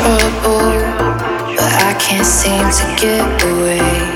trouble, but I can't seem to get away.